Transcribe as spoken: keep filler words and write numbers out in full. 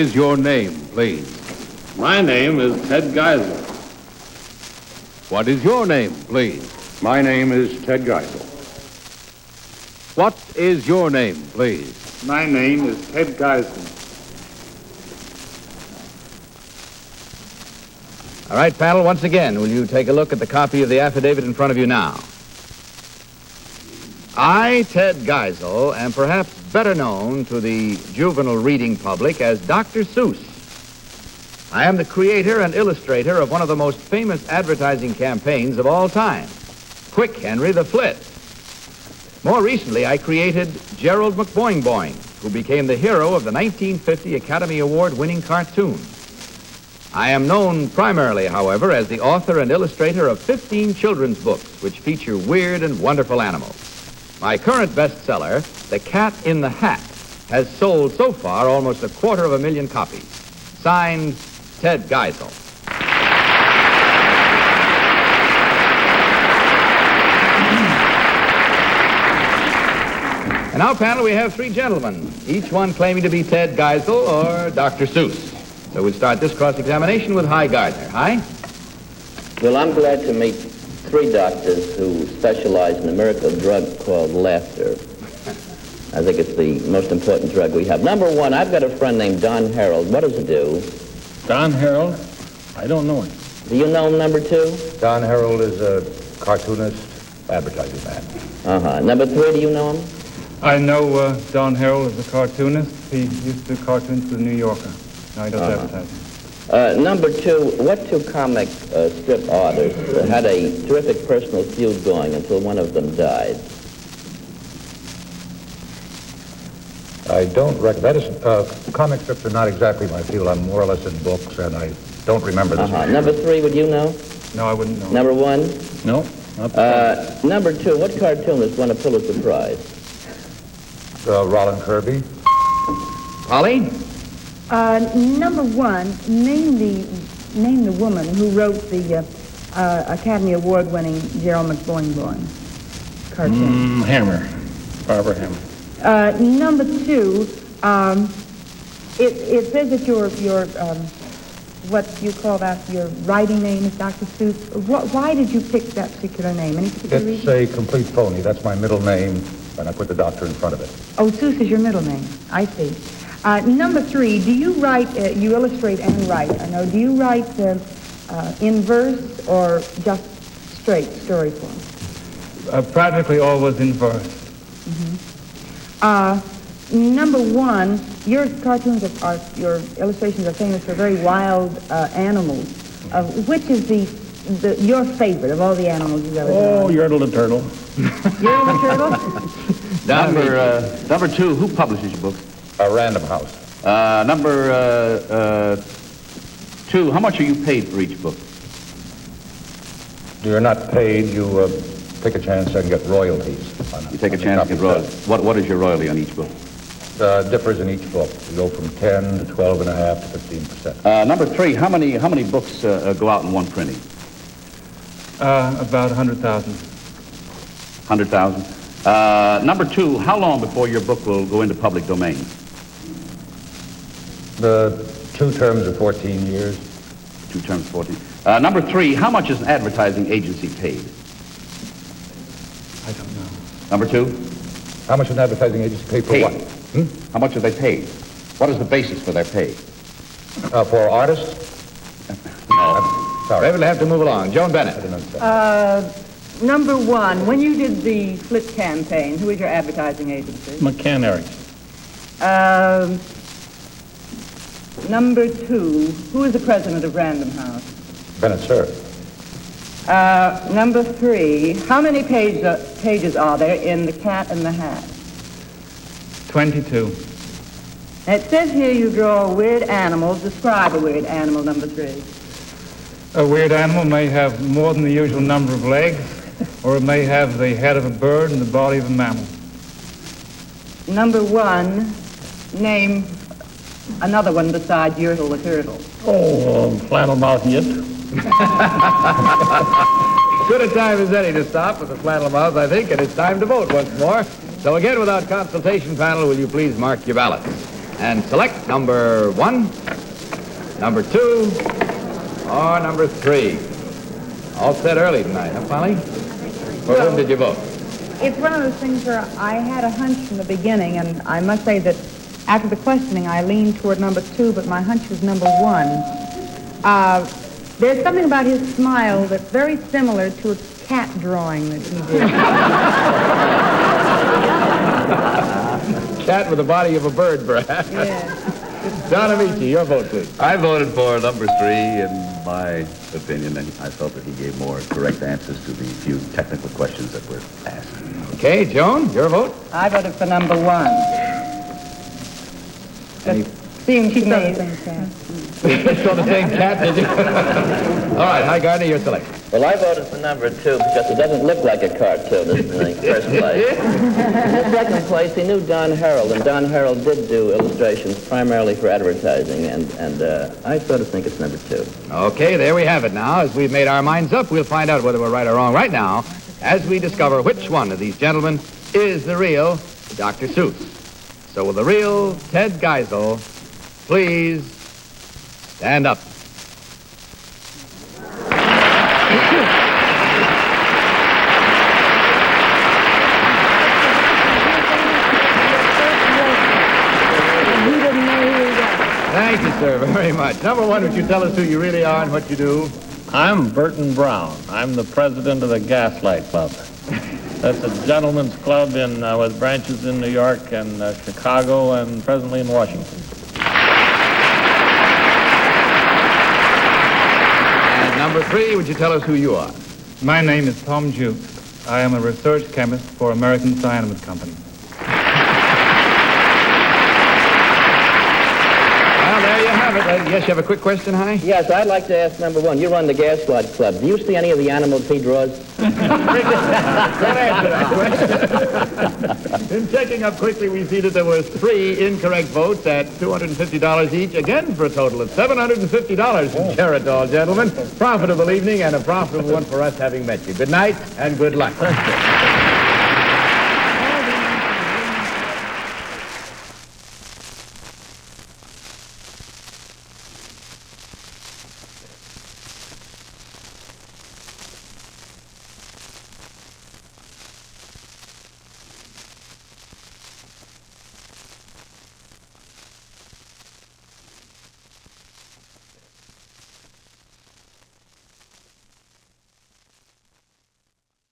is your name, please? My name is Ted Geisel. What is your name, please? My name is Ted Geisel. What is your name, please? My name is Ted Geisel. All right, panel, once again, will you take a look at the copy of the affidavit in front of you now? I, Ted Geisel, am perhaps better known to the juvenile reading public as Doctor Seuss. I am the creator and illustrator of one of the most famous advertising campaigns of all time, Quick Henry the Flit. More recently, I created Gerald McBoing-Boing, who became the hero of the nineteen fifty Academy Award-winning cartoon. I am known primarily, however, as the author and illustrator of fifteen children's books, which feature weird and wonderful animals. My current bestseller, The Cat in the Hat, has sold so far almost a quarter of a million copies. Signed, Ted Geisel. And now, panel, we have three gentlemen, each one claiming to be Ted Geisel or Doctor Seuss. So we'll start this cross-examination with Hi Gardner. Hi? Well, I'm glad to meet you. Three doctors who specialize in a miracle drug called laughter. I think it's the most important drug we have. Number one, I've got a friend named Don Harold. What does it do? Don Harold? I don't know him. Do you know him, number two? Don Harold is a cartoonist, advertising man. Uh-huh. Number three, do you know him? I know uh, Don Harold is a cartoonist. He used to cartoon for the New Yorker. Now he does uh-huh. advertising. Uh, number two, what two comic uh, strip authors uh, had a terrific personal feud going until one of them died? I don't recognize... Uh, comic strips are not exactly my field. I'm more or less in books, and I don't remember this. Uh-huh. Number three, would you know? No, I wouldn't know. Number one? No. Uh, number two, what cartoonist won a Pulitzer Prize? Uh, Rollin' Kirby. Polly? Uh, number one, name the name the woman who wrote the uh, uh, Academy Award-winning Gerald McBoing-Boing cartoon. Mm, Hammer, Barbara Hammer. Uh, number two, um, it it says that your your um, what you call that your writing name is Doctor Seuss. What, why did you pick that particular name? Any particular reason? It's a complete phony. That's my middle name, and I put the doctor in front of it. Oh, Seuss is your middle name. I see. Uh, number three, do you write, uh, you illustrate and write, I know, do you write uh, uh, in verse or just straight story form? Uh, practically always in verse. Mm-hmm. uh, number one, your cartoons are, are, your illustrations are famous for very wild uh, animals. Uh, which is the, the, your favorite of all the animals you've ever done? Oh, Yertle the Turtle. Yertle the Turtle? number, uh, number two, who publishes your books? Uh, Random House. Uh, number uh, uh, two, how much are you paid for each book? You're not paid. You uh, take a chance and get royalties. On, you take a chance and get royalties. What, what is your royalty on each book? Uh, differs in each book. You go from ten to twelve and a half to fifteen percent. Uh, number three, how many how many books uh, go out in one printing? Uh, about a hundred thousand. Hundred thousand. Uh, number two, how long before your book will go into public domain? The two terms of fourteen years. Two terms of fourteen. Uh, number three, how much is an advertising agency paid? I don't know. Number two? How much is an advertising agency paid for paid. what? Hmm? How much are they paid? What is the basis for their pay? Uh, for artists? No. I'm sorry. Maybe we'll have to move along. Joan Bennett. I don't understand. Uh, Number one, when you did the Flit campaign, who was your advertising agency? McCann Erickson. Um, number two, who is the president of Random House? Bennett Cerf. Uh, number three, how many page, uh, pages are there in The Cat and the Hat? twenty-two. It says here you draw weird animals. Describe a weird animal, number three. A weird animal may have more than the usual number of legs, or it may have the head of a bird and the body of a mammal. Number one, name another one besides Yertle the Turtle. Oh, flannel mouth yet. Good a time as any to stop with the flannel mouth, I think, and it's time to vote once more. So again, without consultation, panel, will you please mark your ballots? and select number one, number two, or number three. All set early tonight, huh, Polly? For well, whom did you vote? It's one of those things where I had a hunch from the beginning, and I must say that after the questioning, I leaned toward number two, but my hunch was number one. Uh, there's something about his smile that's very similar to a cat drawing that he did. Cat with the body of a bird, perhaps. Yeah. Don Amici, your vote, please. I voted for number three, in my opinion, and I felt that he gave more correct answers to the few technical questions that were asked. Okay, Joan, your vote? I voted for number one. Any... Seems she saw the same cat. Saw the same cat, did you? All right, High Gardner, your selection. Well, I voted for number two because it doesn't look like a cartoon in the first place. In the second place, he knew Don Harold, and Don Harold did do illustrations primarily for advertising, and, and uh, I sort of think it's number two. Okay, there we have it now. As we've made our minds up, we'll find out whether we're right or wrong right now as we discover which one of these gentlemen is the real Doctor Seuss. So will the real Ted Geisel please stand up? Thank you, sir, very much. Number one, would you tell us who you really are and what you do? I'm Burton Brown. I'm the president of the Gaslight Club. That's a gentleman's club in, uh, with branches in New York and uh, Chicago and presently in Washington. And number three, would you tell us who you are? My name is Tom Jukes. I am a research chemist for American Cyanamid Company. Well, there you have it. Uh, yes, you have a quick question, Hi? Yes, I'd like to ask number one. You run the Gaslight Club. Do you see any of the animals he draws? Don't answer that question. In checking up quickly, we see that there were three incorrect votes at two hundred fifty dollars each, again for a total of seven hundred fifty dollars from Cheridol, gentlemen. Profitable evening and a profitable one for us having met you. Good night and good luck.